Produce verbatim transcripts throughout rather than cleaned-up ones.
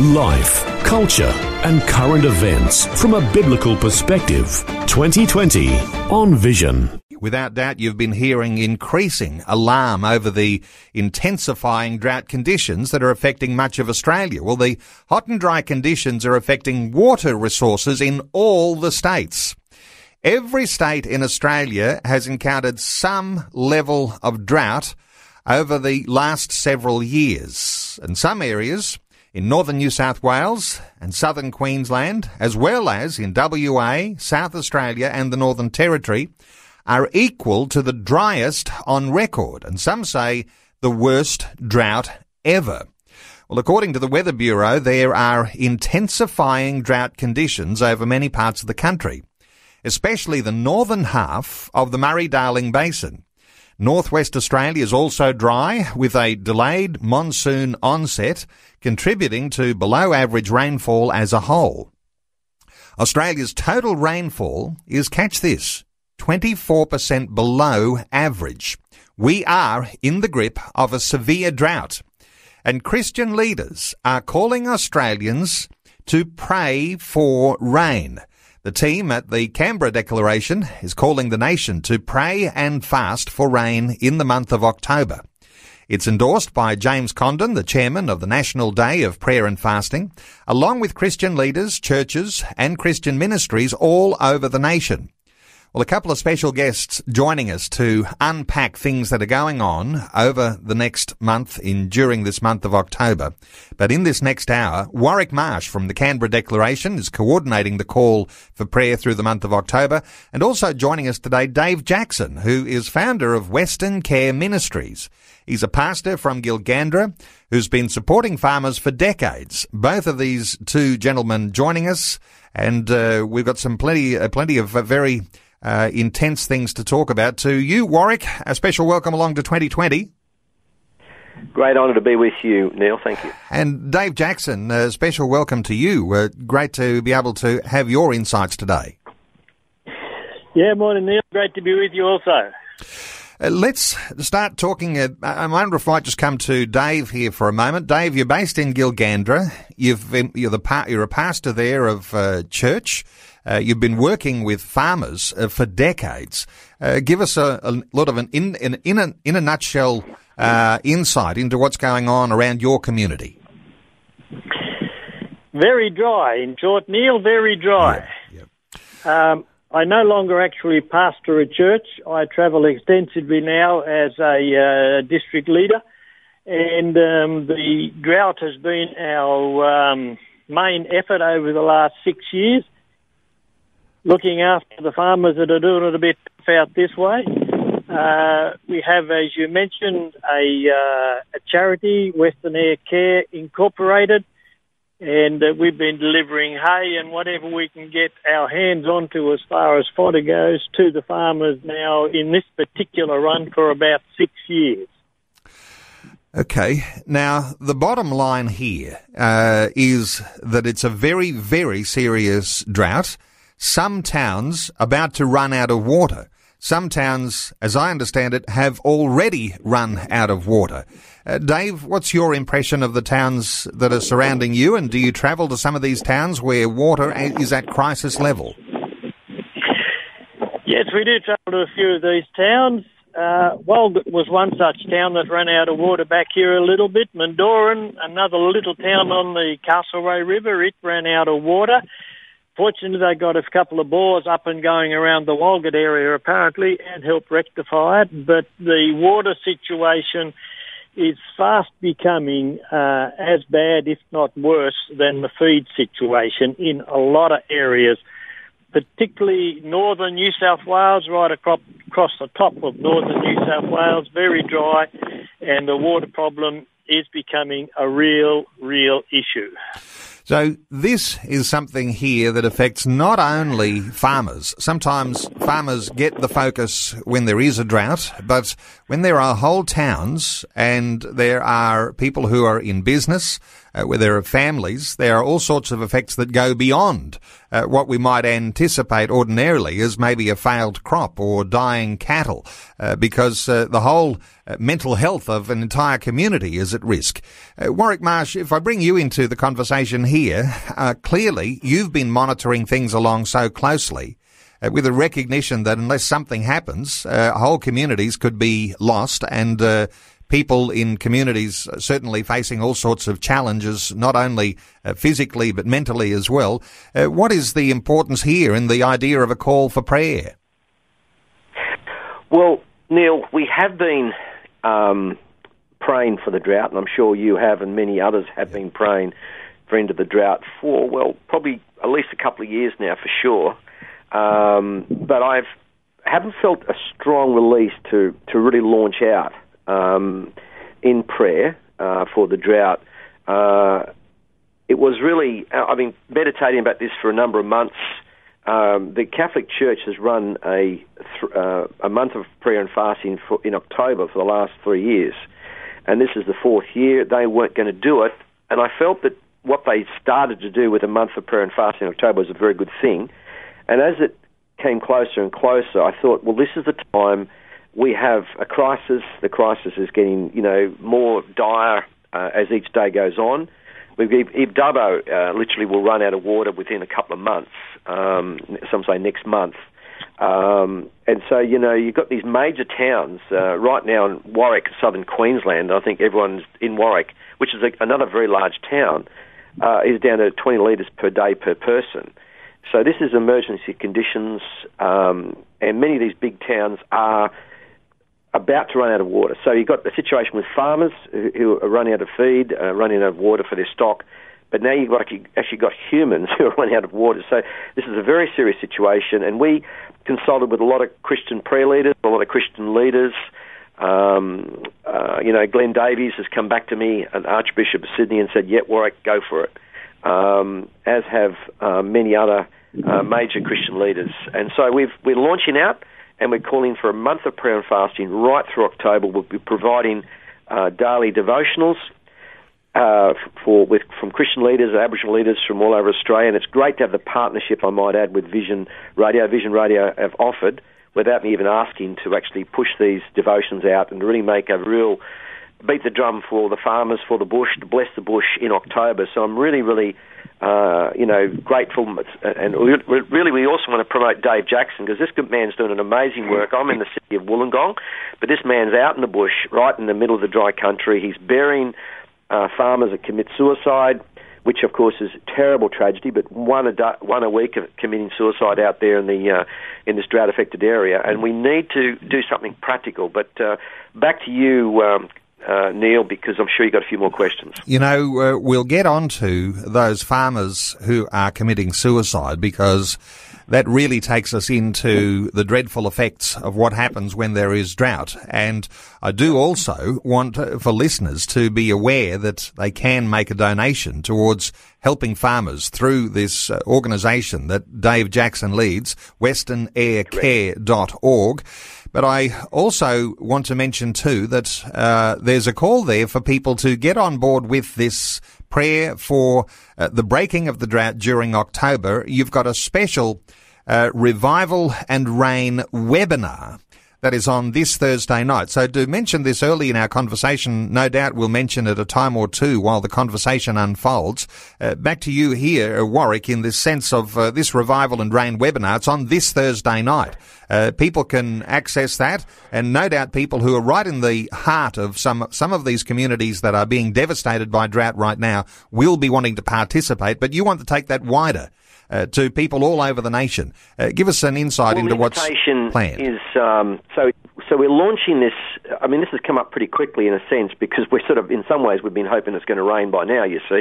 Life, culture and current events from a biblical perspective. twenty twenty on Vision. Without doubt, you've been hearing increasing alarm over the intensifying drought conditions that are affecting much of Australia. Well, the hot and dry conditions are affecting water resources in all the states. Every state in Australia has encountered some level of drought over the last several years, and some areas in northern New South Wales and southern Queensland, as well as in W A, South Australia and the Northern Territory, are equal to the driest on record, and some say the worst drought ever. Well, according to the Weather Bureau, there are intensifying drought conditions over many parts of the country, especially the northern half of the Murray-Darling Basin. Northwest Australia is also dry, with a delayed monsoon onset, contributing to below-average rainfall as a whole. Australia's total rainfall is, catch this, twenty-four percent below average. We are in the grip of a severe drought, and Christian leaders are calling Australians to pray for rain. The team at the Canberra Declaration is calling the nation to pray and fast for rain in the month of October. It's endorsed by James Condon, the chairman of the National Day of Prayer and Fasting, along with Christian leaders, churches and Christian ministries all over the nation. Well, a couple of special guests joining us to unpack things that are going on over the next month in during this month of October. But in this next hour, Warwick Marsh from the Canberra Declaration is coordinating the call for prayer through the month of October. And also joining us today, Dave Jackson, who is founder of Western Care Ministries. He's a pastor from Gilgandra who's been supporting farmers for decades. Both of these two gentlemen joining us, and uh, we've got some plenty, uh, plenty of uh, very Uh, intense things to talk about. To you, Warwick, a special welcome along to twenty twenty. Great honour to be with you, Neil. Thank you. And Dave Jackson, a special welcome to you. Uh, great to be able to have your insights today. Yeah, morning, Neil. Great to be with you also. Uh, let's start talking. Uh, I wonder if I might just come to Dave here for a moment. Dave, you're based in Gilgandra. You've been, you're the pa- you're a pastor there of uh, church. Uh, you've been working with farmers uh, for decades. Uh, give us a, a lot of an in an in a, in a nutshell uh, insight into what's going on around your community. Very dry, in short, Neil. Very dry. Yeah, yeah. Um, I no longer actually pastor a church. I travel extensively now as a uh, district leader, and um, the drought has been our um, main effort over the last six years, looking after the farmers that are doing it a bit out this way. Uh, we have, as you mentioned, a, uh, a charity, Western Air Care Incorporated, and uh, we've been delivering hay and whatever we can get our hands onto as far as fodder goes to the farmers now in this particular run for about six years. Okay. Now, the bottom line here uh, is that it's a very, very serious drought. Some towns about to run out of water. Some towns, as I understand it, have already run out of water. Uh, Dave, what's your impression of the towns that are surrounding you, and do you travel to some of these towns where water is at crisis level? Yes, we do travel to a few of these towns. Uh, Walgett was one such town that ran out of water back here a little bit. Mindoran, another little town on the Castlereagh River, it ran out of water. Fortunately, they got a couple of bores up and going around the Walgett area, apparently, and helped rectify it. But the water situation is fast becoming uh, as bad, if not worse, than the feed situation in a lot of areas, particularly northern New South Wales, right across, across the top of northern New South Wales, very dry, and the water problem is becoming a real, real issue. So this is something here that affects not only farmers. Sometimes farmers get the focus when there is a drought, but when there are whole towns and there are people who are in business, uh, where there are families, there are all sorts of effects that go beyond uh, what we might anticipate ordinarily as maybe a failed crop or dying cattle, uh, because uh, the whole uh, mental health of an entire community is at risk. Uh, Warwick Marsh, if I bring you into the conversation here, Here, uh, clearly you've been monitoring things along so closely uh, with a recognition that unless something happens, uh, whole communities could be lost and uh, people in communities certainly facing all sorts of challenges, not only uh, physically but mentally as well. Uh, what is the importance here in the idea of a call for prayer? Well, Neil, we have been um, praying for the drought, and I'm sure you have and many others have yeah. been praying friend of the drought for, well, probably at least a couple of years now for sure. Um, but I haven't felt a strong release to, to really launch out um, in prayer uh, for the drought. Uh, it was really, I've been meditating about this for a number of months. Um, the Catholic Church has run a, th- uh, a month of prayer and fasting for, in October for the last three years. And this is the fourth year. They weren't going to do it. And I felt that what they started to do with a month of prayer and fasting in October was a very good thing. And as it came closer and closer, I thought, well, this is the time we have a crisis. The crisis is getting, you know, more dire uh, as each day goes on. We've, if Dubbo uh, literally will run out of water within a couple of months, um, some say next month. Um, and so, you know, you've got these major towns uh, right now in Warwick, southern Queensland. I think everyone's in Warwick, which is a, another very large town. Uh, is down to twenty litres per day per person. So this is emergency conditions, um, and many of these big towns are about to run out of water. So you've got the situation with farmers who, who are running out of feed, uh, running out of water for their stock, but now you've got, actually got humans who are running out of water. So this is a very serious situation, and we consulted with a lot of Christian prayer leaders, a lot of Christian leaders. Um, uh, you know, Glenn Davies has come back to me, an Archbishop of Sydney, and said, yeah, Warwick, go for it, um, as have uh, many other uh, major Christian leaders. And so we've, we're launching out, and we're calling for a month of prayer and fasting right through October. We'll be providing uh, daily devotionals uh, for with from Christian leaders, Aboriginal leaders from all over Australia, and it's great to have the partnership, I might add, with Vision Radio. Vision Radio have offered, without me even asking, to actually push these devotions out and really make a real beat the drum for the farmers, for the bush, to bless the bush in October. So I'm really, really, uh, you know, grateful. And really, we also want to promote Dave Jackson, because this good man's doing an amazing work. I'm in the city of Wollongong, but this man's out in the bush, right in the middle of the dry country. He's burying uh, farmers that commit suicide, which, of course, is a terrible tragedy, but one a, du- one a week of committing suicide out there in the uh, in this drought-affected area. And we need to do something practical. But uh, back to you, um, uh, Neil, because I'm sure you've got a few more questions. You know, uh, we'll get on to those farmers who are committing suicide, because that really takes us into the dreadful effects of what happens when there is drought. And I do also want for listeners to be aware that they can make a donation towards helping farmers through this organisation that Dave Jackson leads, Western Air Care dot org. But I also want to mention, too, that uh, there's a call there for people to get on board with this prayer for uh, the breaking of the drought during October. You've got a special uh, Revival and Rain webinar that is on this Thursday night. So to mention this early in our conversation, no doubt we'll mention it a time or two while the conversation unfolds. Uh, back to you here, Warwick, in the sense of uh, this Revival and Rain webinar. It's on this Thursday night. Uh, people can access that, and no doubt people who are right in the heart of some, some of these communities that are being devastated by drought right now will be wanting to participate, but you want to take that wider. Uh, to people all over the nation. Uh, give us an insight well, into what's planned. Is, um, so, so we're launching this. I mean, this has come up pretty quickly in a sense, because we're sort of, in some ways, we've been hoping it's going to rain by now, you see.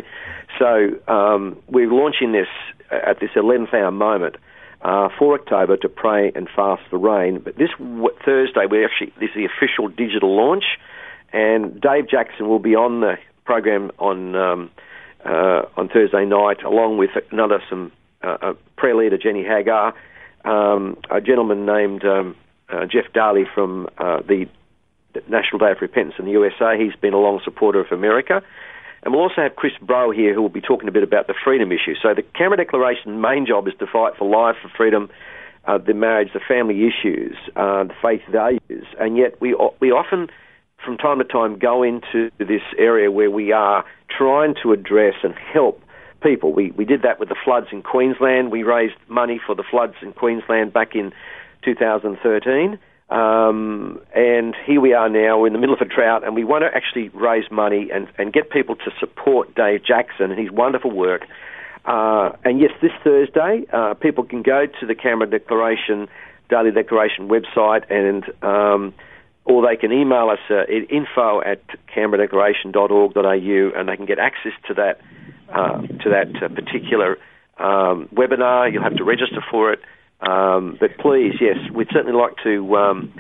So um, we're launching this at this eleventh hour moment uh, for October to pray and fast for rain. But this w- Thursday, we're actually, this is the official digital launch, and Dave Jackson will be on the program on Um, uh, on Thursday night, along with another some uh, a prayer leader, Jenny Hagar, um, a gentleman named um, uh, Jeff Daly from uh, the National Day of Repentance in the U S A. He's been a long supporter of America. And we'll also have Chris Brough here, who will be talking a bit about the freedom issue. So the Canberra Declaration's main job is to fight for life, for freedom, uh, the marriage, the family issues, uh, the faith values. And yet we we often, from time to time, go into this area where we are trying to address and help people. We, we did that with the floods in Queensland. We raised money for the floods in Queensland back in two thousand thirteen. Um, and here we are now, we're in the middle of a drought, and we want to actually raise money and, and get people to support Dave Jackson and his wonderful work. Uh, and yes, this Thursday, uh, people can go to the Canberra Declaration, Daily Declaration website, and um, or they can email us uh, at info at canberra declaration dot org dot a u, and they can get access to that, uh, to that uh, particular um, webinar. You'll have to register for it. Um, but please, yes, we'd certainly like to, um,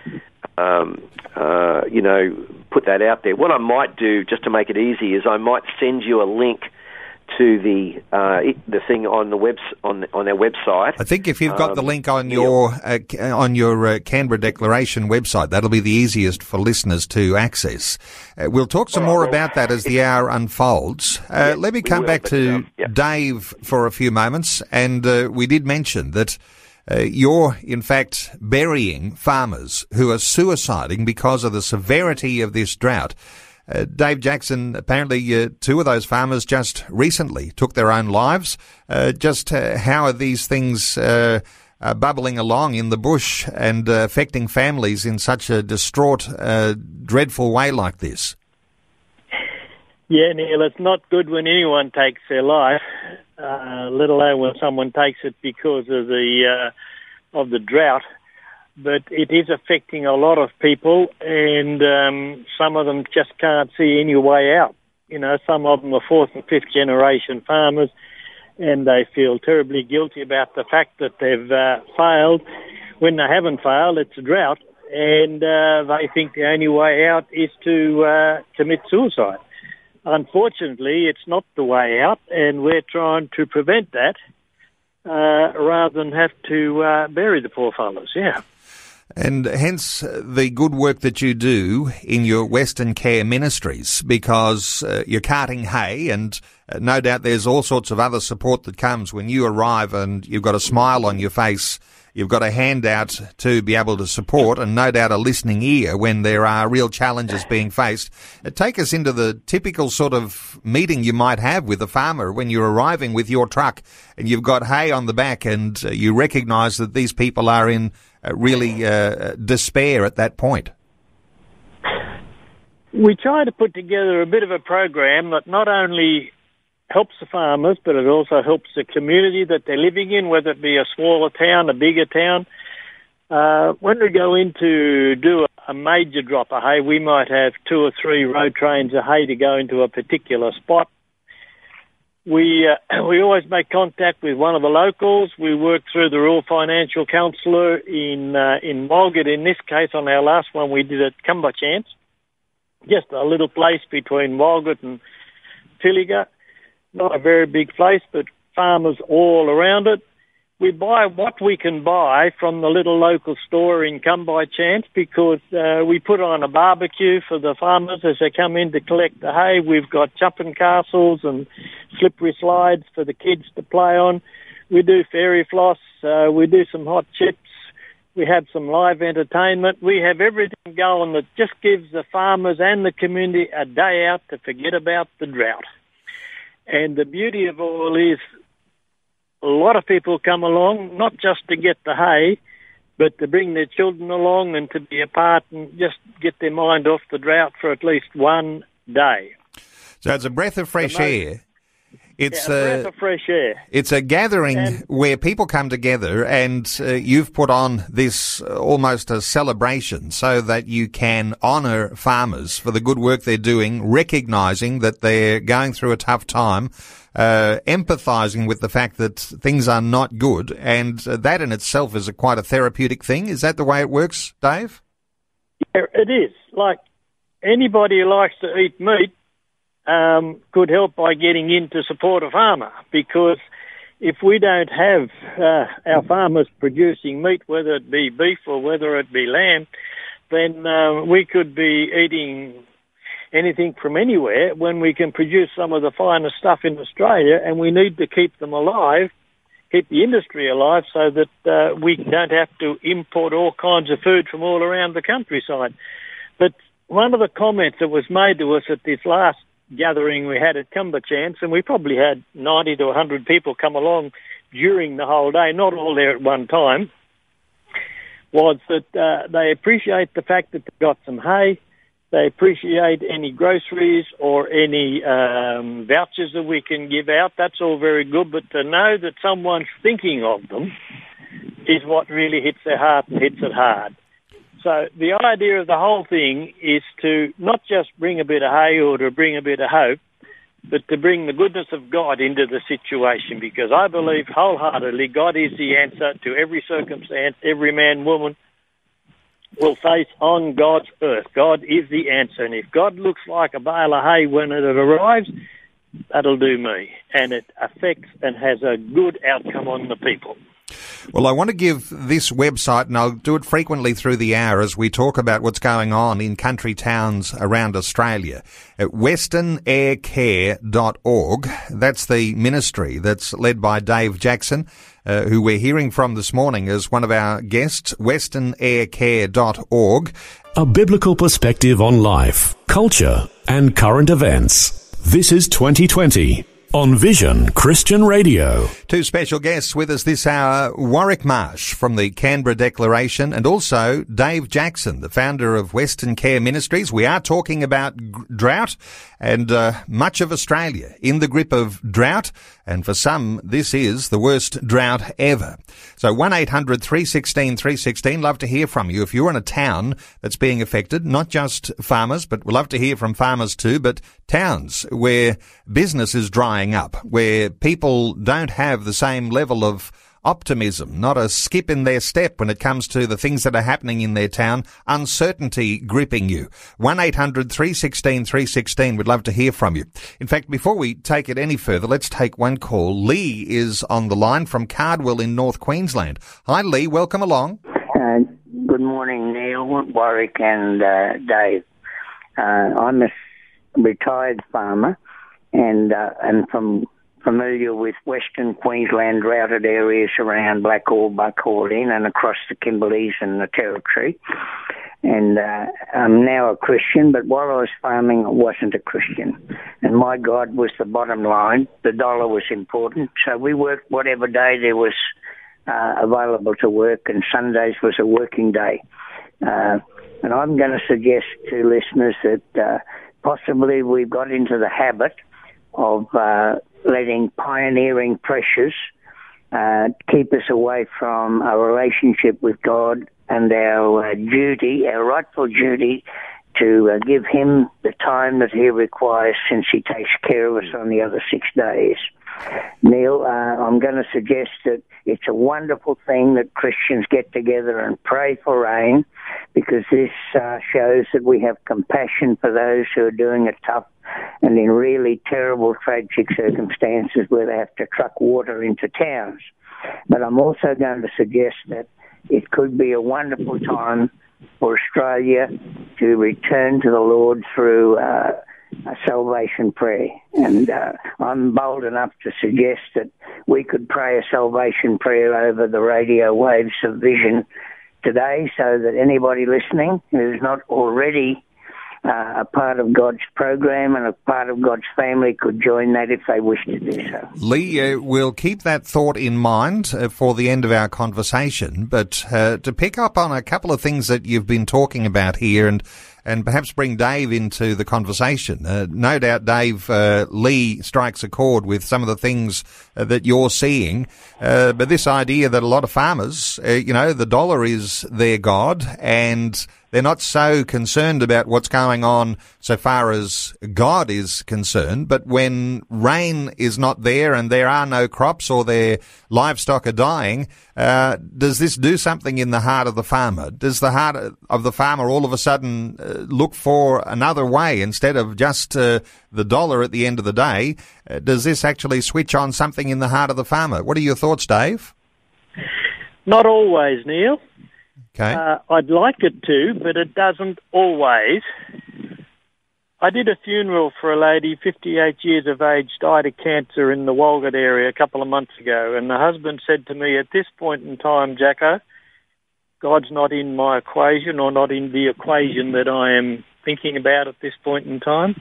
um, uh, you know, put that out there. What I might do, just to make it easy, is I might send you a link to the uh, the thing on the webs on on our website. I think if you've got um, the link on your uh, on your uh, Canberra Declaration website, that'll be the easiest for listeners to access. Uh, we'll talk some right, more well, about that as the hour unfolds. Uh, yeah, let me come will, back to um, yeah. Dave for a few moments, and uh, we did mention that. Uh, you're, in fact, burying farmers who are suiciding because of the severity of this drought. Uh, Dave Jackson, apparently uh, two of those farmers just recently took their own lives. Uh, just uh, how are these things uh, uh, bubbling along in the bush and uh, affecting families in such a distraught, uh, dreadful way like this? Yeah, Neil, it's not good when anyone takes their life. Uh, let alone when someone takes it because of the uh, of the drought, but it is affecting a lot of people, and um, some of them just can't see any way out. You know, some of them are fourth and fifth generation farmers, and they feel terribly guilty about the fact that they've uh, failed. When they haven't failed, it's a drought, and uh, they think the only way out is to uh, commit suicide. Unfortunately, it's not the way out, and we're trying to prevent that uh, rather than have to uh, bury the poor fellows, yeah. And hence the good work that you do in your Western Care Ministries, because uh, you're carting hay, and uh, no doubt there's all sorts of other support that comes when you arrive and you've got a smile on your face, you've got a handout to be able to support, and no doubt a listening ear when there are real challenges being faced. Take us into the typical sort of meeting you might have with a farmer when you're arriving with your truck and you've got hay on the back and you recognise that these people are in really uh, despair at that point. We try to put together a bit of a program that not only helps the farmers, but it also helps the community that they're living in, whether it be a smaller town, a bigger town. Uh, when we go in to do a major drop of hay, we might have two or three road trains of hay to go into a particular spot. We uh, we always make contact with one of the locals. We work through the rural financial counsellor in uh, in Walgett. In this case, on our last one, we did it come by chance, just a little place between Walgett and Pilliga. Not a very big place, but farmers all around it. We buy what we can buy from the little local store in Come By Chance, because uh, we put on a barbecue for the farmers as they come in to collect the hay. We've got jumping castles and slippery slides for the kids to play on. We do fairy floss. Uh, we do some hot chips. We have some live entertainment. We have everything going that just gives the farmers and the community a day out to forget about the drought. And the beauty of all is a lot of people come along, not just to get the hay, but to bring their children along and to be a part and just get their mind off the drought for at least one day. So it's a breath of fresh most, air. It's yeah, a, a breath of fresh air. It's a gathering and, where people come together, and uh, you've put on this uh, almost a celebration so that you can honour farmers for the good work they're doing, recognising that they're going through a tough time, uh, empathising with the fact that things are not good, and uh, that in itself is a, quite a therapeutic thing. Is that the way it works, Dave? Yeah, it is. Like anybody who likes to eat meat um, could help by getting in to support a farmer, because if we don't have uh, our farmers producing meat, whether it be beef or whether it be lamb, then uh, we could be eating anything from anywhere when we can produce some of the finest stuff in Australia, and we need to keep them alive, keep the industry alive, so that uh, we don't have to import all kinds of food from all around the countryside. But one of the comments that was made to us at this last gathering we had at Cumberchance, and we probably had ninety to one hundred people come along during the whole day, not all there at one time, was that uh, they appreciate the fact that they got some hay, they appreciate any groceries or any um, vouchers that we can give out. That's all very good, but to know that someone's thinking of them is what really hits their heart and hits it hard. So the idea of the whole thing is to not just bring a bit of hay or to bring a bit of hope, but to bring the goodness of God into the situation, because I believe wholeheartedly God is the answer to every circumstance every man, woman will face on God's earth. God is the answer, and if God looks like a bale of hay when it arrives, that'll do me, and it affects and has a good outcome on the people. Well, I want to give this website, and I'll do it frequently through the hour as we talk about what's going on in country towns around Australia, at Western Air Care dot org. That's the ministry that's led by Dave Jackson, uh, who we're hearing from this morning as one of our guests, Western Air Care dot org. A biblical perspective on life, culture, and current events. This is twenty twenty. On Vision Christian Radio. Two special guests with us this hour, Warwick Marsh from the Canberra Declaration, and also Dave Jackson, the founder of Western Care Ministries. We are talking about drought, and uh, much of Australia in the grip of drought, and for some this is the worst drought ever. So one eight hundred three one six three one six, love to hear from you if you're in a town that's being affected, not just farmers, but we'd love to hear from farmers too, but towns where business is drying up, where people don't have the same level of optimism, not a skip in their step when it comes to the things that are happening in their town, uncertainty gripping you. one eight hundred three one six three one six, we'd love to hear from you. In fact, before we take it any further, let's take one call. Lee is on the line from Cardwell in North Queensland. Hi Lee, welcome along. Uh, good morning Neil, Warwick and uh, Dave. Uh, I'm a retired farmer, and uh, and from familiar with Western Queensland droughted areas around Blackall, Buckhorn, and across the Kimberleys and the Territory. And uh, I'm now a Christian, but while I was farming, I wasn't a Christian. And my God was the bottom line. The dollar was important, so we worked whatever day there was uh, available to work, and Sundays was a working day. Uh, and I'm going to suggest to listeners that uh, possibly we've got into the habit of uh, letting pioneering pressures uh, keep us away from our relationship with God and our uh, duty, our rightful duty, to uh, give Him the time that He requires, since He takes care of us on the other six days. Neil, uh, I'm going to suggest that it's a wonderful thing that Christians get together and pray for rain, because this uh, shows that we have compassion for those who are doing it tough and in really terrible, tragic circumstances where they have to truck water into towns. But I'm also going to suggest that it could be a wonderful time for Australia to return to the Lord through uh, a salvation prayer. And uh, I'm bold enough to suggest that we could pray a salvation prayer over the radio waves of Vision today, so that anybody listening who's not already Uh, a part of God's program and a part of God's family could join that if they wish to do so. Lee, uh, we'll keep that thought in mind uh, for the end of our conversation, but uh, to pick up on a couple of things that you've been talking about here, and and perhaps bring Dave into the conversation. Uh, no doubt, Dave, uh, Lee strikes a chord with some of the things uh, that you're seeing. Uh, but this idea that a lot of farmers, uh, you know, the dollar is their God, and they're not so concerned about what's going on so far as God is concerned. But when rain is not there and there are no crops or their livestock are dying, uh, does this do something in the heart of the farmer? Does the heart of the farmer all of a sudden Uh, look for another way instead of just uh, the dollar at the end of the day? Uh, does this actually switch on something in the heart of the farmer? What are your thoughts, Dave? Not always, Neil. Okay. Uh, I'd like it to, but it doesn't always. I did a funeral for a lady, fifty-eight years of age, died of cancer in the Walgett area a couple of months ago, and the husband said to me, at this point in time, Jacko, God's not in my equation or not in the equation that I am thinking about at this point in time.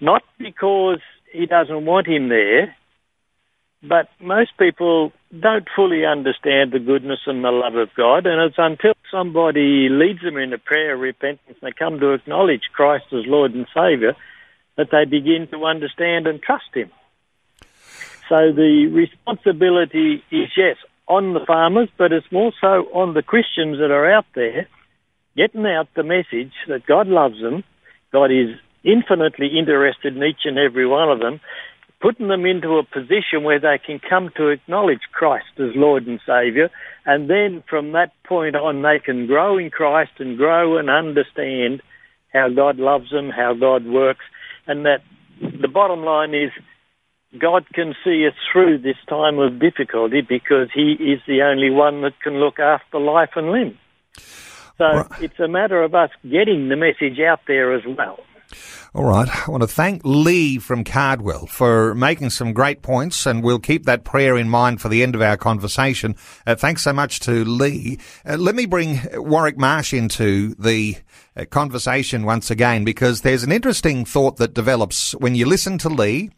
Not because he doesn't want him there, but most people don't fully understand the goodness and the love of God, and it's until somebody leads them in a prayer of repentance and they come to acknowledge Christ as Lord and Saviour that they begin to understand and trust Him. So the responsibility is, yes, on the farmers, but it's more so on the Christians that are out there getting out the message that God loves them, God is infinitely interested in each and every one of them, putting them into a position where they can come to acknowledge Christ as Lord and Saviour, and then from that point on they can grow in Christ and grow and understand how God loves them, how God works, and that the bottom line is God can see us through this time of difficulty because He is the only one that can look after life and limb. So right. It's a matter of us getting the message out there as well. All right. I want to thank Lee from Cardwell for making some great points, and we'll keep that prayer in mind for the end of our conversation. Uh, thanks so much to Lee. Uh, let me bring Warwick Marsh into the uh, conversation once again, because there's an interesting thought that develops when you listen to Lee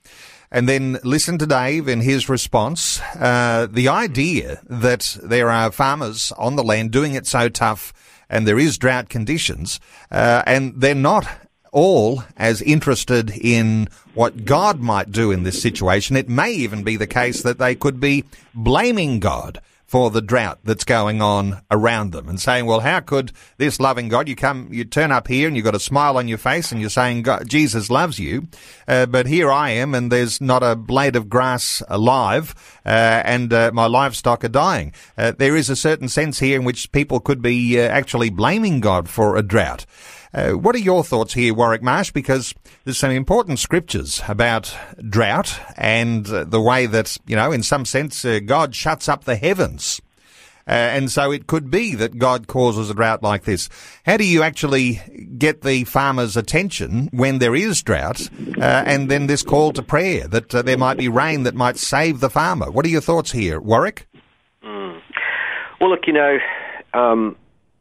and then listen to Dave in his response. Uh, the idea that there are farmers on the land doing it so tough and there is drought conditions, uh, and they're not all as interested in what God might do in this situation. It may even be the case that they could be blaming God for the drought that's going on around them and saying, well, how could this loving God, you come, you turn up here and you've got a smile on your face and you're saying, God, Jesus loves you, uh, but here I am and there's not a blade of grass alive uh, and uh, my livestock are dying. Uh, there is a certain sense here in which people could be uh, actually blaming God for a drought. Uh, what are your thoughts here, Warwick Marsh? Because there's some important scriptures about drought and uh, the way that, you know, in some sense, uh, God shuts up the heavens. Uh, and so it could be that God causes a drought like this. How do you actually get the farmer's attention when there is drought uh, and then this call to prayer that uh, there might be rain that might save the farmer? What are your thoughts here, Warwick? Mm. Well, look, you know... Um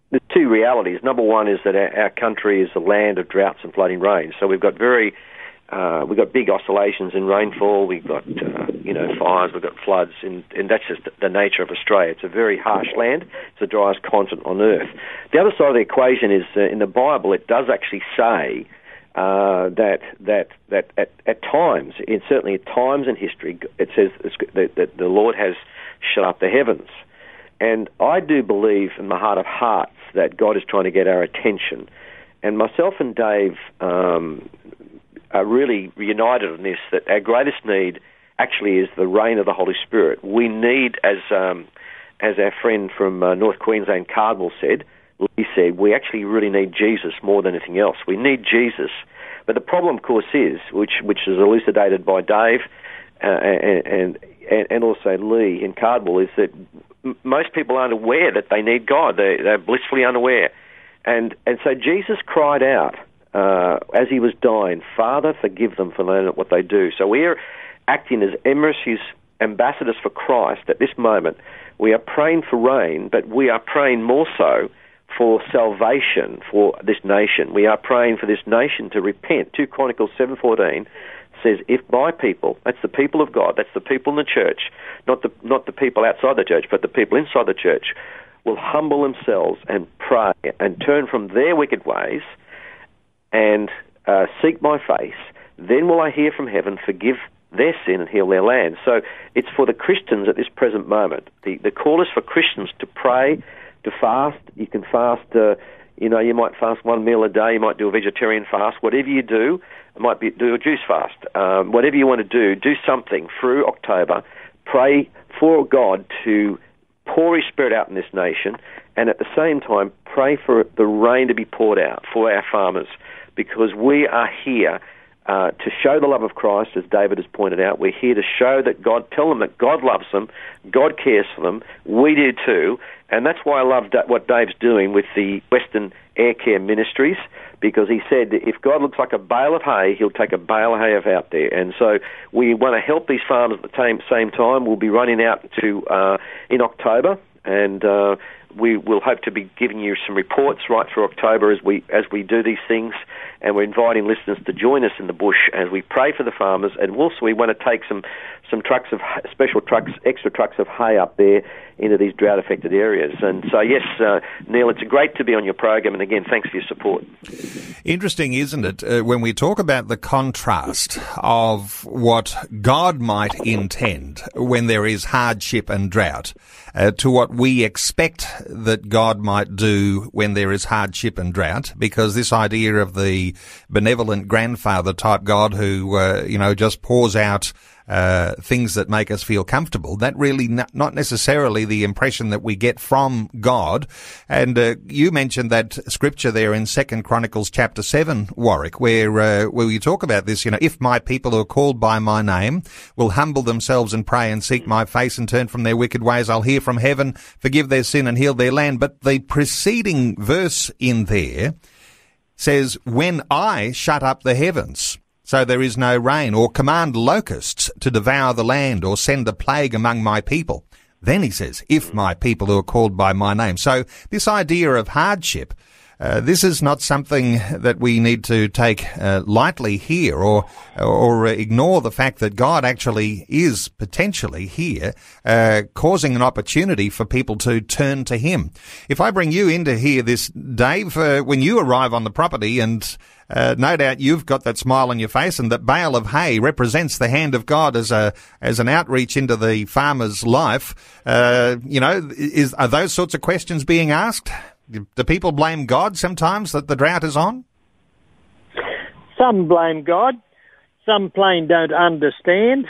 There's two realities. Number one is that our, our country is a land of droughts and flooding rains. So we've got very, uh, we've got big oscillations in rainfall. We've got, uh, you know, fires. We've got floods, and, and that's just the nature of Australia. It's a very harsh land. It's the driest continent on earth. The other side of the equation is uh, in the Bible. It does actually say uh, that that that at, at times, and certainly at times in history, it says that, that the Lord has shut up the heavens. And I do believe in my heart of hearts that God is trying to get our attention. And myself and Dave um, are really united on this, that our greatest need actually is the reign of the Holy Spirit. We need, as um, as our friend from uh, North Queensland, Cardwell, said, he said, we actually really need Jesus more than anything else. We need Jesus. But the problem, of course, is, which, which is elucidated by Dave uh, and, and, and also Lee in Cardwell, is that most people aren't aware that they need God. They, they're blissfully unaware. And and so Jesus cried out uh, as he was dying, Father, forgive them for knowing what they do. So we're acting as emissaries, ambassadors for Christ at this moment. We are praying for rain, but we are praying more so for salvation for this nation. We are praying for this nation to repent. Second Chronicles seven fourteen says, if by people, that's the people of God, that's the people in the church, not the not the people outside the church, but the people inside the church, will humble themselves and pray and turn from their wicked ways and uh, seek my face, then will I hear from heaven, forgive their sin and heal their land. So it's for the Christians at this present moment. The, the call is for Christians to pray, to fast. You can fast... Uh, You know, you might fast one meal a day, you might do a vegetarian fast, whatever you do, it might be do a juice fast. Um, whatever you want to do, do something through October. Pray for God to pour His Spirit out in this nation, and at the same time, pray for the rain to be poured out for our farmers, because we are here uh, to show the love of Christ, as David has pointed out. We're here to show that God, tell them that God loves them, God cares for them, we do too, and that's why I love what Dave's doing with the Western Air Care Ministries, because he said if God looks like a bale of hay, he'll take a bale of hay of out there. And so we want to help these farmers at the same, same time. We'll be running out to uh, in October, and uh, we will hope to be giving you some reports right through October as we as we do these things, and we're inviting listeners to join us in the bush as we pray for the farmers. And also we want to take some, some trucks of special trucks, extra trucks of hay up there into these drought-affected areas. And so, yes, uh, Neil, it's great to be on your program, and again, thanks for your support. Interesting, isn't it, uh, when we talk about the contrast of what God might intend when there is hardship and drought uh, to what we expect that God might do when there is hardship and drought, because this idea of the benevolent grandfather type God who, uh, you know, just pours out uh things that make us feel comfortable, that really not, not necessarily the impression that we get from God. And uh, you mentioned that scripture there in Second Chronicles chapter seven, Warwick, where uh, where we talk about this, you know, if my people who are called by my name will humble themselves and pray and seek my face and turn from their wicked ways, I'll hear from heaven, forgive their sin and heal their land. But the preceding verse in there says, when I shut up the heavens so there is no rain, or command locusts to devour the land, or send a plague among my people. Then he says, if my people who are called by my name. So this idea of hardship, uh, this is not something that we need to take uh, lightly here, or or ignore the fact that God actually is potentially here, uh, causing an opportunity for people to turn to him. If I bring you into here this, Dave, uh, when you arrive on the property and Uh, no doubt you've got that smile on your face, and that bale of hay represents the hand of God as a as an outreach into the farmer's life. Uh, you know, is are those sorts of questions being asked? Do people blame God sometimes that the drought is on? Some blame God. Some plain don't understand.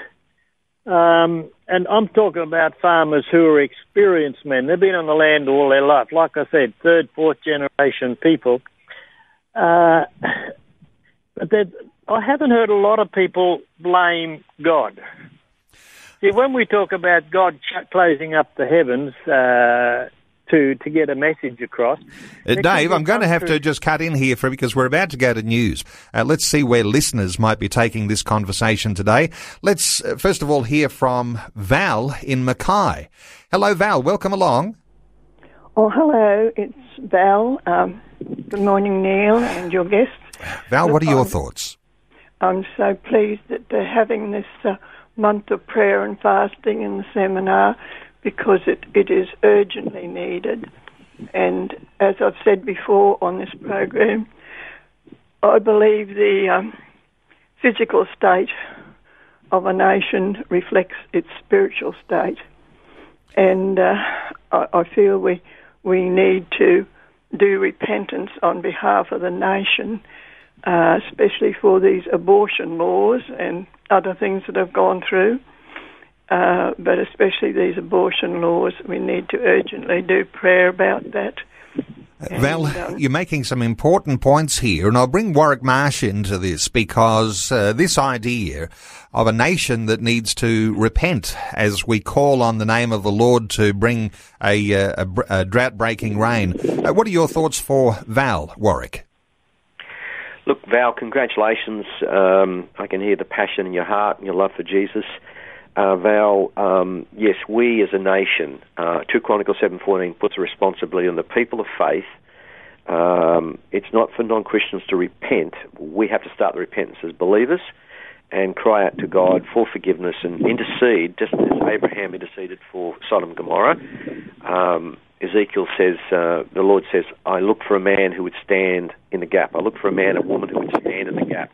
Um, and I'm talking about farmers who are experienced men. They've been on the land all their life. Like I said, third, fourth generation people. Uh, but that, I haven't heard a lot of people blame God. See, when we talk about God closing up the heavens uh, to to get a message across... Uh, Dave, I'm going to have through. to just cut in here for because we're about to go to news. Uh, let's see where listeners might be taking this conversation today. Let's, uh, first of all, hear from Val in Mackay. Hello, Val. Welcome along. Oh, hello. It's Val. Um Good morning, Neil, and your guests. Val, what are your I'm, thoughts? I'm so pleased that they're having this uh, month of prayer and fasting in the seminar, because it, it is urgently needed. And as I've said before on this program, I believe the um, physical state of a nation reflects its spiritual state. And uh, I, I feel we we need to do repentance on behalf of the nation, uh, especially for these abortion laws and other things that have gone through. Uh, but especially these abortion laws, we need to urgently do prayer about that. And, Val, um, you're making some important points here, and I'll bring Warwick Marsh into this, because uh, this idea of a nation that needs to repent as we call on the name of the Lord to bring a, a, a drought-breaking rain. Uh, what are your thoughts for Val, Warwick? Look, Val, congratulations. Um, I can hear the passion in your heart and your love for Jesus. Uh, Val, um, yes, we as a nation, uh, Second Chronicles seven fourteen puts a responsibility on the people of faith. Um, it's not for non-Christians to repent. We have to start the repentance as believers and cry out to God for forgiveness and intercede, just as Abraham interceded for Sodom and Gomorrah. Um, Ezekiel says, uh, the Lord says, I look for a man who would stand in the gap. I look for a man, a woman who would stand in the gap.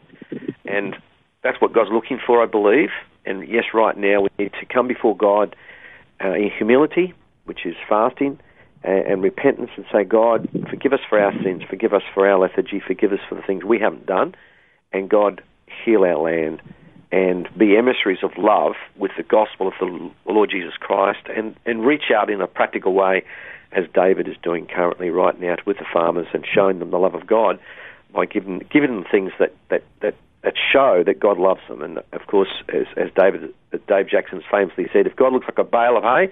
And that's what God's looking for, I believe. And yes, right now we need to come before God uh, in humility, which is fasting, and, and repentance, and say, God, forgive us for our sins, forgive us for our lethargy, forgive us for the things we haven't done, and God, heal our land, and be emissaries of love with the gospel of the Lord Jesus Christ, and, and reach out in a practical way as David is doing currently right now with the farmers, and showing them the love of God by giving giving them things that, that, that, that show that God loves them. And, of course, as, as David, Dave Jackson famously said, if God looks like a bale of hay,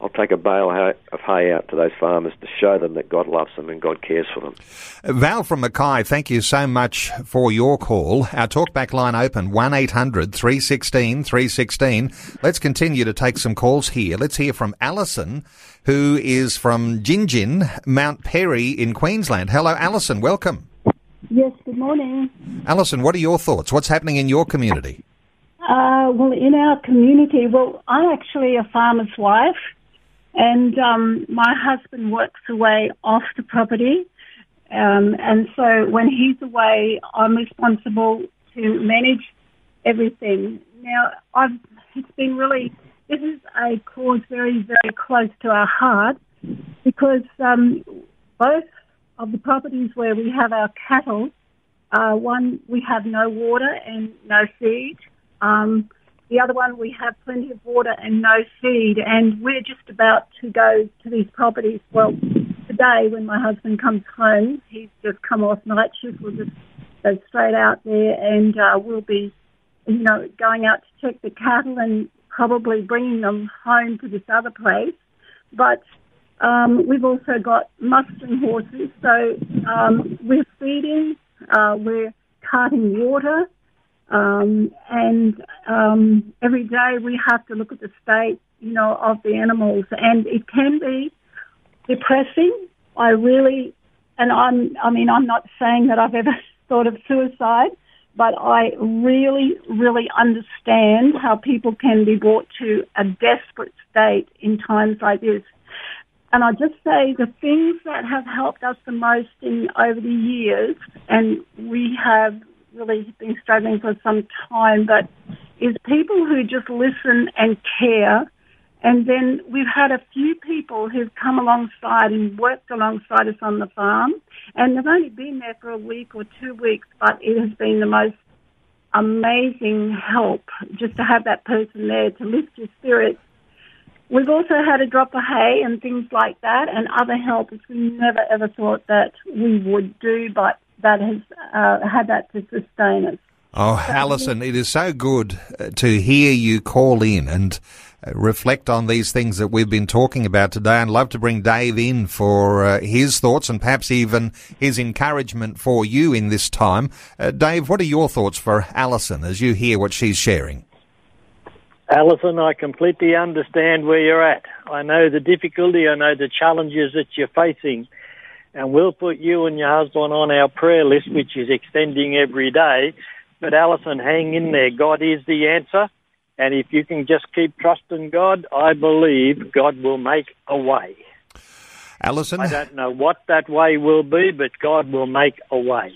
I'll take a bale of hay out to those farmers to show them that God loves them and God cares for them. Val from Mackay, thank you so much for your call. Our talkback line open, one eight hundred three one six three one six. Let's continue to take some calls here. Let's hear from Alison, who is from Jinjin, Mount Perry in Queensland. Hello, Alison. Welcome. Yes, good morning. Alison, what are your thoughts? What's happening in your community? Uh, well, in our community, well, I'm actually a farmer's wife. And um, my husband works away off the property, um, and so when he's away, I'm responsible to manage everything. Now, I've, it's been really, this is a cause very, very close to our heart, because um, both of the properties where we have our cattle, uh, one, we have no water and no feed. Um The other one, we have plenty of water and no feed, and we're just about to go to these properties. Well, today when my husband comes home, he's just come off night shift. We'll just go straight out there, and uh, we'll be, you know, going out to check the cattle and probably bringing them home to this other place. But um, we've also got mustering horses, so um, we're feeding, uh, we're carting water. Um, and um, every day we have to look at the state, you know, of the animals, and it can be depressing. I really, and I'm, I mean, I'm not saying that I've ever thought of suicide, but I really, really understand how people can be brought to a desperate state in times like this. And I'll just say the things that have helped us the most in over the years, and we have really been struggling for some time, but is people who just listen and care. And then we've had a few people who've come alongside and worked alongside us on the farm, and they've only been there for a week or two weeks, but it has been the most amazing help just to have that person there to lift your spirits. We've also had a drop of hay and things like that, and other help which we never ever thought that we would do, but that has uh, had that to sustain us. Oh, so, Alison, it is so good to hear you call in and reflect on these things that we've been talking about today. I'd love to bring Dave in for uh, his thoughts and perhaps even his encouragement for you in this time. Uh, Dave, what are your thoughts for Alison as you hear what she's sharing? Alison, I completely understand where you're at. I know the difficulty, I know the challenges that you're facing. And we'll put you and your husband on our prayer list, which is extending every day. But Alison, hang in there. God is the answer. And if you can just keep trusting God, I believe God will make a way. Alison? I don't know what that way will be, but God will make a way.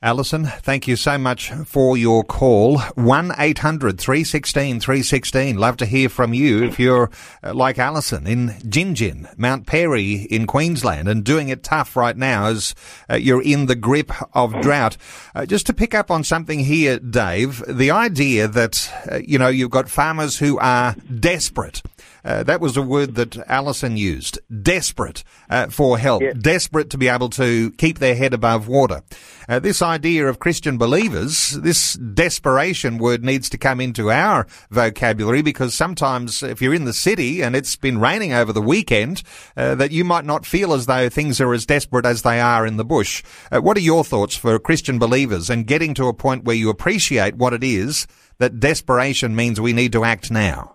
Alison, thank you so much for your call. one eight hundred three one six three one six. Love to hear from you if you're like Alison in Jinjin, Mount Perry in Queensland, and doing it tough right now as uh, you're in the grip of drought. Uh, just to pick up on something here, Dave, the idea that, uh, you know, you've got farmers who are desperate. Uh, that was a word that Alison used, desperate uh, for help, yeah. Desperate to be able to keep their head above water. Uh, this idea of Christian believers, this desperation word needs to come into our vocabulary, because sometimes if you're in the city and it's been raining over the weekend, uh, that you might not feel as though things are as desperate as they are in the bush. Uh, what are your thoughts for Christian believers and getting to a point where you appreciate what it is that desperation means we need to act now?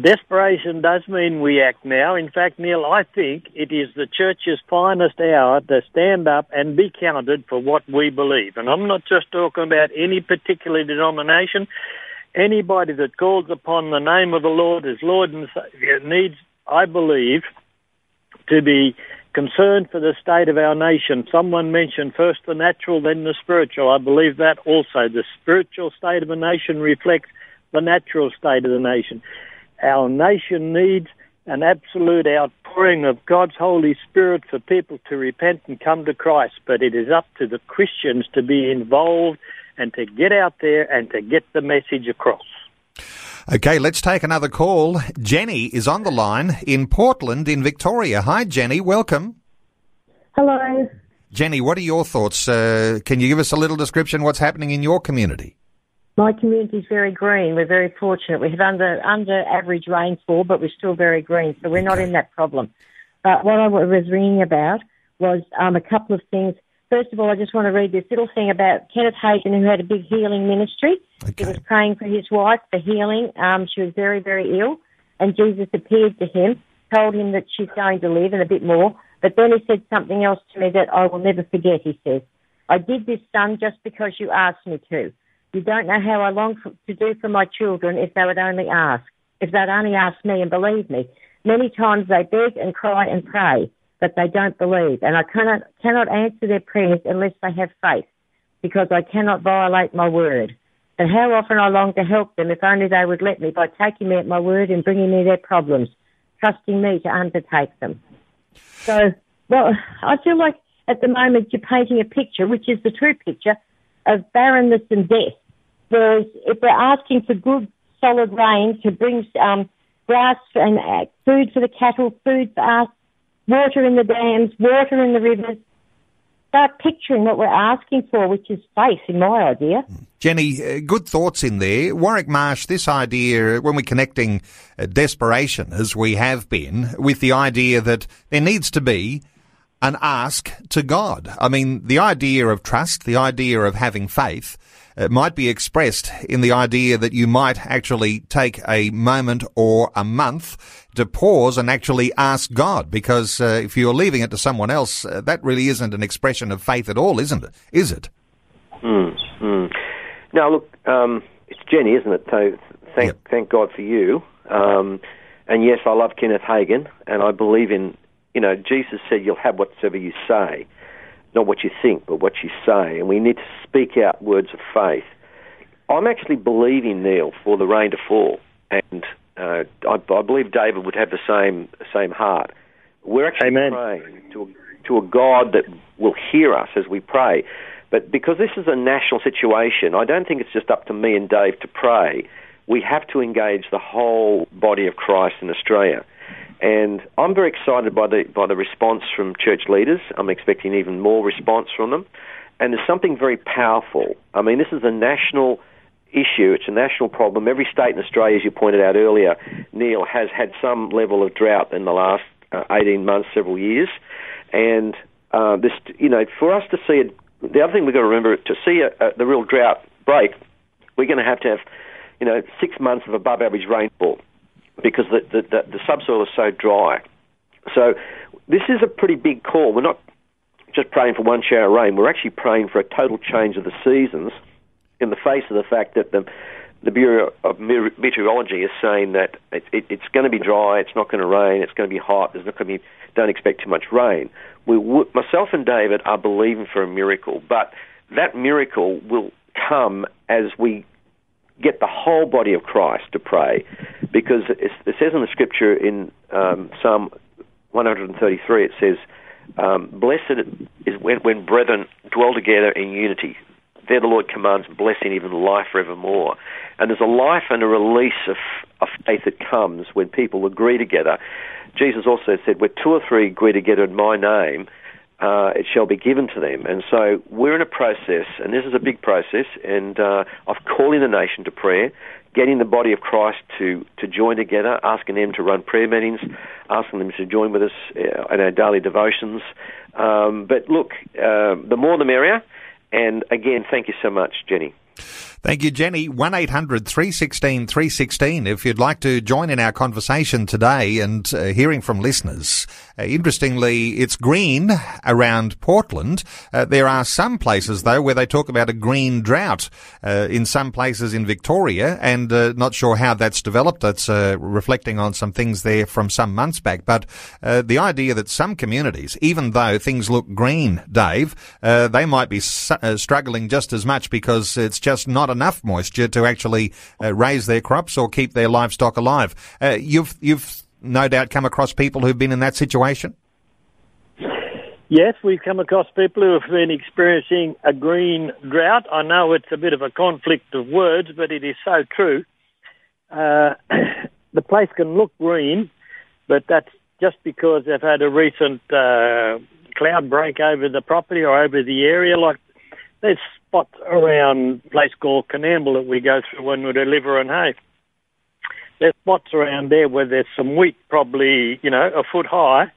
Desperation does mean we act now. In fact, Neil, I think it is the church's finest hour to stand up and be counted for what we believe. And I'm not just talking about any particular denomination. Anybody that calls upon the name of the Lord as Lord and Savior needs, I believe, to be concerned for the state of our nation. Someone mentioned first the natural, then the spiritual. I believe that also. The spiritual state of a nation reflects the natural state of the nation. Our nation needs an absolute outpouring of God's Holy Spirit for people to repent and come to Christ. But it is up to the Christians to be involved and to get out there and to get the message across. Okay, let's take another call. Jenny is on the line in Portland in Victoria. Hi, Jenny. Welcome. Hello. Jenny, what are your thoughts? Uh, can you give us a little description what's happening in your community? My community is very green. We're very fortunate. We have under under average rainfall, but we're still very green, so we're okay. Not in that problem. But what I was ringing about was um, a couple of things. First of all, I just want to read this little thing about Kenneth Hagin, who had a big healing ministry. Okay. He was praying for his wife for healing. Um, she was very, very ill, and Jesus appeared to him, told him that she's going to live and a bit more. But then he said something else to me that I will never forget, he says. I did this, son, just because you asked me to. You don't know how I long for, to do for my children if they would only ask, if they'd only ask me and believe me. Many times they beg and cry and pray, but they don't believe. And I cannot, cannot answer their prayers unless they have faith, because I cannot violate my word. And how often I long to help them if only they would let me by taking me at my word and bringing me their problems, trusting me to undertake them. So, well, I feel like at the moment you're painting a picture, which is the true picture, of barrenness and death. Whereas if we're asking for good, solid rain to bring um, grass and uh, food for the cattle, food for us, water in the dams, water in the rivers, start picturing what we're asking for, which is faith, in my idea. Jenny, uh, good thoughts in there. Warwick Marsh, this idea, when we're connecting uh, desperation, as we have been, with the idea that there needs to be an ask to God. I mean, the idea of trust, the idea of having faith, uh, might be expressed in the idea that you might actually take a moment or a month to pause and actually ask God, because uh, if you're leaving it to someone else, uh, that really isn't an expression of faith at all, isn't it? Is it? Mm, mm. Now, look, um, it's Jenny, isn't it? So thank yep. thank God for you. Um, and yes, I love Kenneth Hagin, and I believe in, you know, Jesus said you'll have whatsoever you say, not what you think, but what you say. And we need to speak out words of faith. I'm actually believing, Neil, for the rain to fall. And uh, I, I believe David would have the same same heart. We're actually Amen. praying to, to a God that will hear us as we pray. But because this is a national situation, I don't think it's just up to me and Dave to pray. We have to engage the whole body of Christ in Australia. And I'm very excited by the by the response from church leaders. I'm expecting even more response from them. And there's something very powerful. I mean, this is a national issue. It's a national problem. Every state in Australia, as you pointed out earlier, Neil, has had some level of drought in the last uh, eighteen months, several years. And uh, this, you know, for us to see it, the other thing we've got to remember, to see a, a, the real drought break, we're going to have to have, you know, six months of above-average rainfall because the, the, the, the subsoil is so dry. So this is a pretty big call. We're not just praying for one shower of rain. We're actually praying for a total change of the seasons in the face of the fact that the, the Bureau of Meteorology is saying that it, it, it's going to be dry, it's not going to rain, it's going to be hot, there's not going to be, don't expect too much rain. We, myself and David are believing for a miracle, but that miracle will come as we get the whole body of Christ to pray, because it says in the scripture in um, Psalm one thirty-three, it says, um, blessed is when, when brethren dwell together in unity. There the Lord commands blessing, even life forevermore. And there's a life and a release of, of faith that comes when people agree together. Jesus also said, where two or three agree together in my name, Uh, it shall be given to them. And so we're in a process, and this is a big process, and uh, of calling the nation to prayer, getting the body of Christ to, to join together, asking them to run prayer meetings, asking them to join with us in our daily devotions. Um, but look, uh, the more the merrier. And again, thank you so much, Jenny. Thank you, Jenny. one eight hundred three one six three one six if you'd like to join in our conversation today and uh, hearing from listeners. Uh, interestingly, it's green around Portland. Uh, there are some places, though, where they talk about a green drought uh, in some places in Victoria, and uh, not sure how that's developed. That's uh, reflecting on some things there from some months back. But uh, the idea that some communities, even though things look green, Dave, uh, they might be su- uh, struggling just as much because it's just not enough moisture to actually uh, raise their crops or keep their livestock alive. Uh, you've you've no doubt come across people who've been in that situation? Yes, we've come across people who have been experiencing a green drought. I know it's a bit of a conflict of words, but it is so true. Uh, the place can look green, but that's just because they've had a recent uh, cloud break over the property or over the area. Like there's spots around a place called Canamble that we go through when we deliver on hay. There's spots around there where there's some wheat probably, you know, a foot high,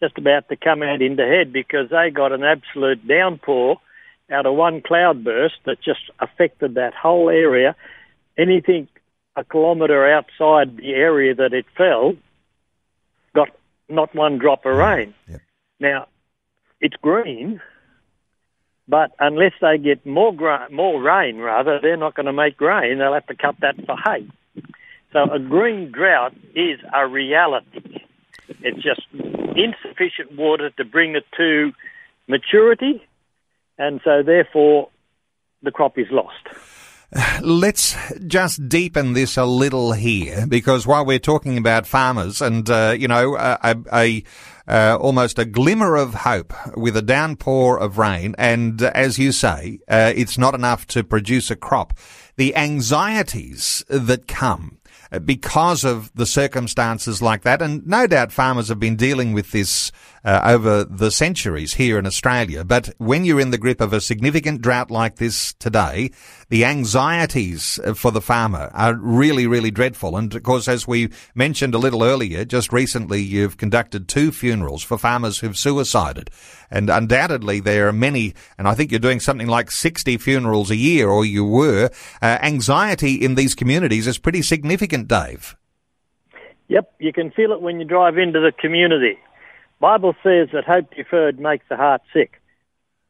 just about to come out into head because they got an absolute downpour out of one cloudburst that just affected that whole area. Anything a kilometre outside the area that it fell got not one drop of rain. Yep. Now, it's green, but unless they get more gra- more rain, rather, they're not going to make rain. They'll have to cut that for hay. So a green drought is a reality. It's just insufficient water to bring it to maturity, and so therefore the crop is lost. Let's just deepen this a little here, because while we're talking about farmers and, uh, you know, a, a, a, almost a glimmer of hope with a downpour of rain, and uh, as you say, uh, it's not enough to produce a crop, the anxieties that come because of the circumstances like that, and no doubt farmers have been dealing with this uh, over the centuries here in Australia, but when you're in the grip of a significant drought like this today, the anxieties for the farmer are really, really dreadful. And of course, as we mentioned a little earlier, just recently you've conducted two funerals for farmers who've suicided, and undoubtedly there are many, and I think you're doing something like sixty funerals a year, or you were. Uh, anxiety in these communities is pretty significant, Dave. Yep, you can feel it when you drive into the community. Bible says that hope deferred makes the heart sick.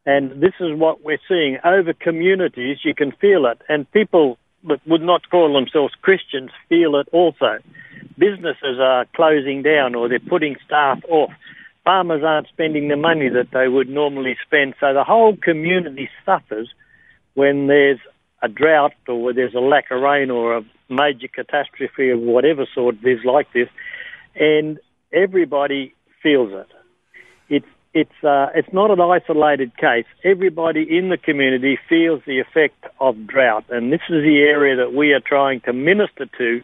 And this is what we're seeing over communities. You can feel it. And people that would not call themselves Christians feel it also. Businesses are closing down, or they're putting staff off. Farmers aren't spending the money that they would normally spend. So the whole community suffers when there's a drought, or where there's a lack of rain, or a major catastrophe of whatever sort it is like this, and everybody feels it. It's it's uh, it's not an isolated case. Everybody in the community feels the effect of drought, and this is the area that we are trying to minister to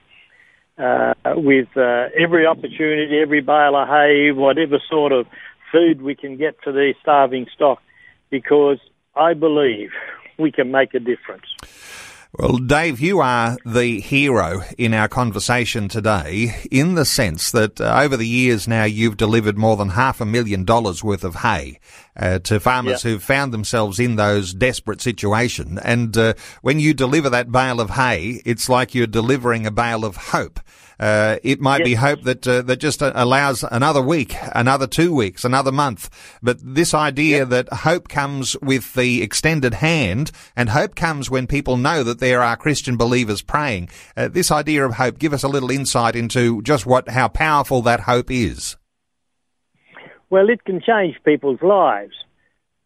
uh, with uh, every opportunity, every bale of hay, whatever sort of food we can get to the starving stock, because I believe we can make a difference. Well, Dave, you are the hero in our conversation today, in the sense that uh, over the years now you've delivered more than half a million dollars worth of hay uh, to farmers yeah. who've found themselves in those desperate situations. And uh, when you deliver that bale of hay, it's like you're delivering a bale of hope. Uh, it might yes. be hope that uh, that just allows another week, another two weeks, another month. But this idea yes. that hope comes with the extended hand, and hope comes when people know that there are Christian believers praying. Uh, this idea of hope, give us a little insight into just what how powerful that hope is. Well, it can change people's lives.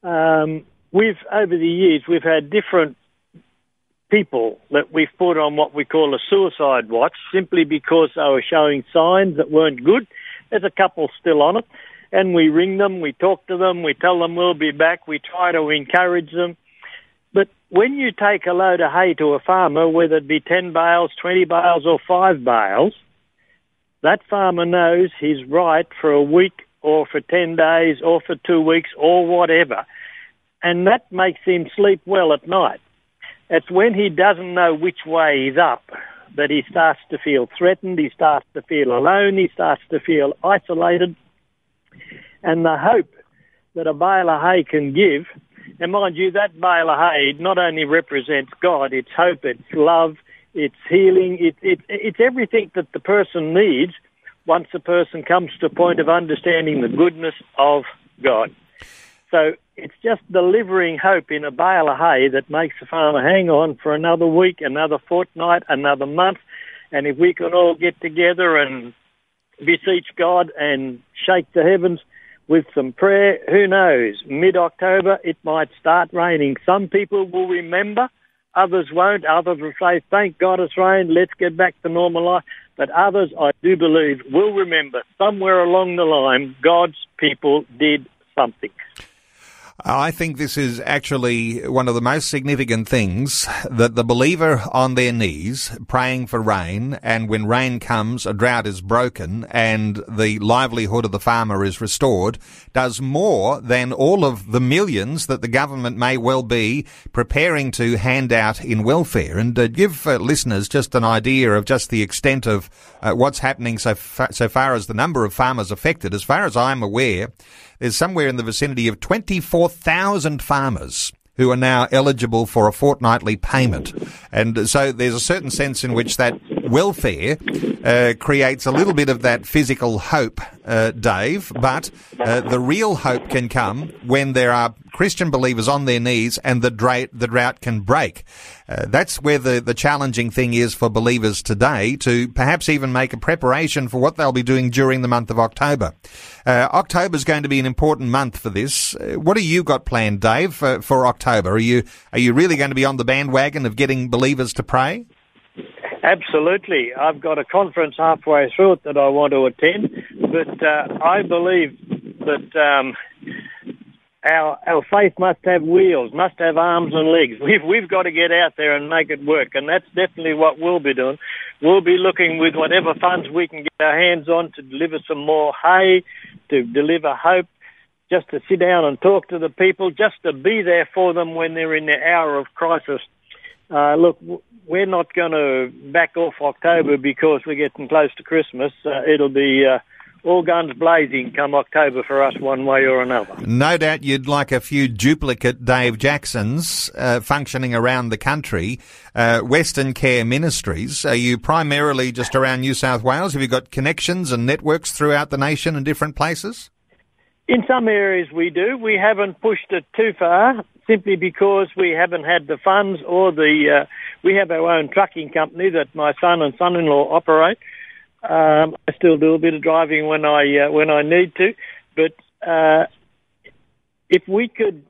Um, we've over the years we've had different people that we've put on what we call a suicide watch, simply because they were showing signs that weren't good. There's a couple still on it, and we ring them, we talk to them, we tell them we'll be back, we try to encourage them. But when you take a load of hay to a farmer, whether it be ten bales, twenty bales or five bales, that farmer knows he's right for a week or for ten days or for two weeks or whatever, and that makes him sleep well at night. It's when he doesn't know which way he's up that he starts to feel threatened, he starts to feel alone, he starts to feel isolated. And the hope that a bale of hay can give, and mind you, that bale of hay not only represents God, it's hope, it's love, it's healing, it, it, it's everything that the person needs once the person comes to a point of understanding the goodness of God. So it's just delivering hope in a bale of hay that makes the farmer hang on for another week, another fortnight, another month. And if we can all get together and beseech God and shake the heavens with some prayer, who knows? Mid-October, it might start raining. Some people will remember, others won't. Others will say, thank God it's rained, let's get back to normal life. But others, I do believe, will remember somewhere along the line, God's people did something. I think this is actually one of the most significant things, that the believer on their knees praying for rain, and when rain comes, a drought is broken and the livelihood of the farmer is restored, does more than all of the millions that the government may well be preparing to hand out in welfare. And to give uh, listeners just an idea of just the extent of uh, what's happening so fa- so far as the number of farmers affected, as far as I'm aware, there's somewhere in the vicinity of twenty-four thousand farmers who are now eligible for a fortnightly payment. And so there's a certain sense in which that welfare uh, creates a little bit of that physical hope, uh, Dave, but uh, the real hope can come when there are Christian believers on their knees and the, dra- the drought can break. Uh, that's where the, the challenging thing is for believers today, to perhaps even make a preparation for what they'll be doing during the month of October. Uh, October's going to be an important month for this. Uh, what have you got planned, Dave, for, for October? Are you, are you really going to be on the bandwagon of getting believers to pray? Absolutely. I've got a conference halfway through it that I want to attend, but uh, I believe that um, our our faith must have wheels, must have arms and legs. We've, we've got to get out there and make it work, and that's definitely what we'll be doing. We'll be looking with whatever funds we can get our hands on to deliver some more hay, to deliver hope, just to sit down and talk to the people, just to be there for them when they're in the hour of crisis. Uh, look, we're not going to back off October because we're getting close to Christmas. Uh, it'll be uh, all guns blazing come October for us, one way or another. No doubt you'd like a few duplicate Dave Jacksons uh, functioning around the country. Uh, Western Care Ministries, are you primarily just around New South Wales? Have you got connections and networks throughout the nation and different places? In some areas we do. We haven't pushed it too far, simply because we haven't had the funds or the... Uh, we have our own trucking company that my son and son-in-law operate. Um, I still do a bit of driving when I uh, when I need to. But uh, if we could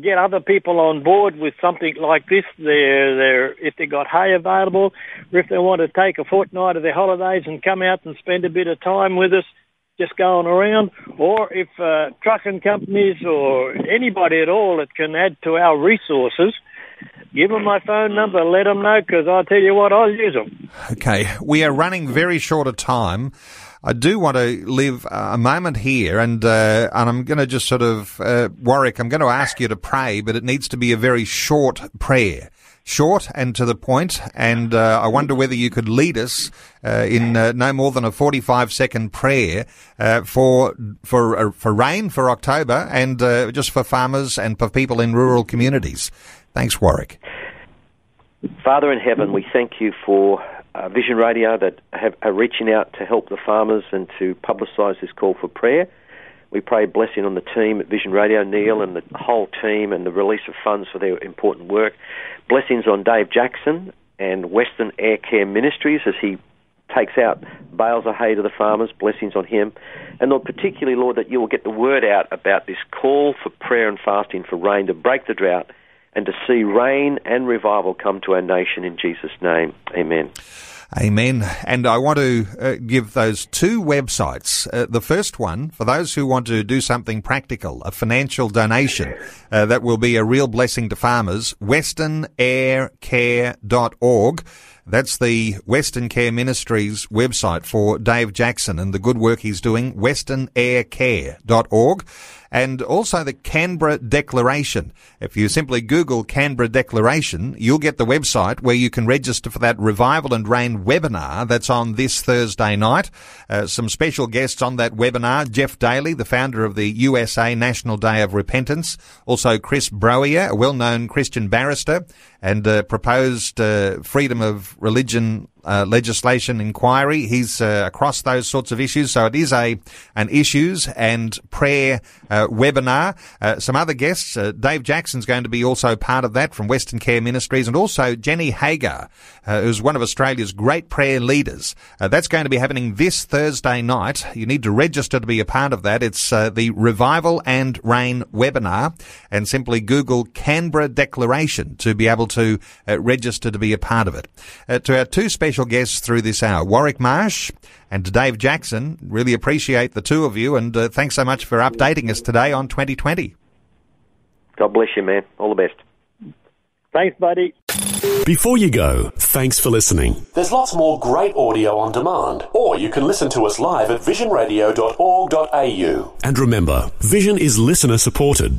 get other people on board with something like this, they're, they're, if they got hay available, or if they want to take a fortnight of their holidays and come out and spend a bit of time with us, just going around, or if uh, trucking companies or anybody at all that can add to our resources, give them my phone number, let them know, because I'll tell you what, I'll use them. Okay, we are running very short of time. I do want to leave a moment here, and uh, and I'm going to just sort of, uh, Warwick, I'm going to ask you to pray, but it needs to be a very short prayer. Short and to the point, and uh, I wonder whether you could lead us uh, in uh, no more than a forty-five second prayer uh, for for uh, for rain for October, and uh, just for farmers and for people in rural communities. Thanks, Warwick. Father in heaven, we thank you for uh, Vision Radio that have, are reaching out to help the farmers and to publicise this call for prayer. We pray blessing on the team at Vision Radio, Neil, and the whole team, and the release of funds for their important work. Blessings on Dave Jackson and Western Air Care Ministries as he takes out bales of hay to the farmers. Blessings on him. And Lord, particularly, Lord, that you will get the word out about this call for prayer and fasting for rain to break the drought and to see rain and revival come to our nation in Jesus' name. Amen. Amen. And I want to uh, give those two websites. Uh, the first one, for those who want to do something practical, a financial donation uh, that will be a real blessing to farmers, Western Air Care dot org. That's the Western Care Ministries website for Dave Jackson and the good work he's doing, Western Air Care dot org. And also the Canberra Declaration. If you simply Google Canberra Declaration, you'll get the website where you can register for that Revival and Rain webinar that's on this Thursday night. Uh, some special guests on that webinar, Jeff Daly, the founder of the U S A National Day of Repentance, also Chris Brough, a well-known Christian barrister and uh, proposed uh, freedom of religion Uh, legislation inquiry. He's uh, across those sorts of issues, so it is a an issues and prayer uh, webinar. Uh, some other guests, uh, Dave Jackson's going to be also part of that from Western Care Ministries, and also Jenny Hagar, uh, who's one of Australia's great prayer leaders. Uh, that's going to be happening this Thursday night. You need to register to be a part of that. It's uh, the Revival and Rain webinar, and simply Google Canberra Declaration to be able to uh, register to be a part of it. Uh, to our two special Special guests through this hour, Warwick Marsh and Dave Jackson. Really appreciate the two of you, and uh, thanks so much for updating us today on twenty twenty. God bless you, man. All the best. Thanks, buddy. Before you go, thanks for listening. There's lots more great audio on demand, or you can listen to us live at vision radio dot org dot a u. And remember, Vision is listener supported.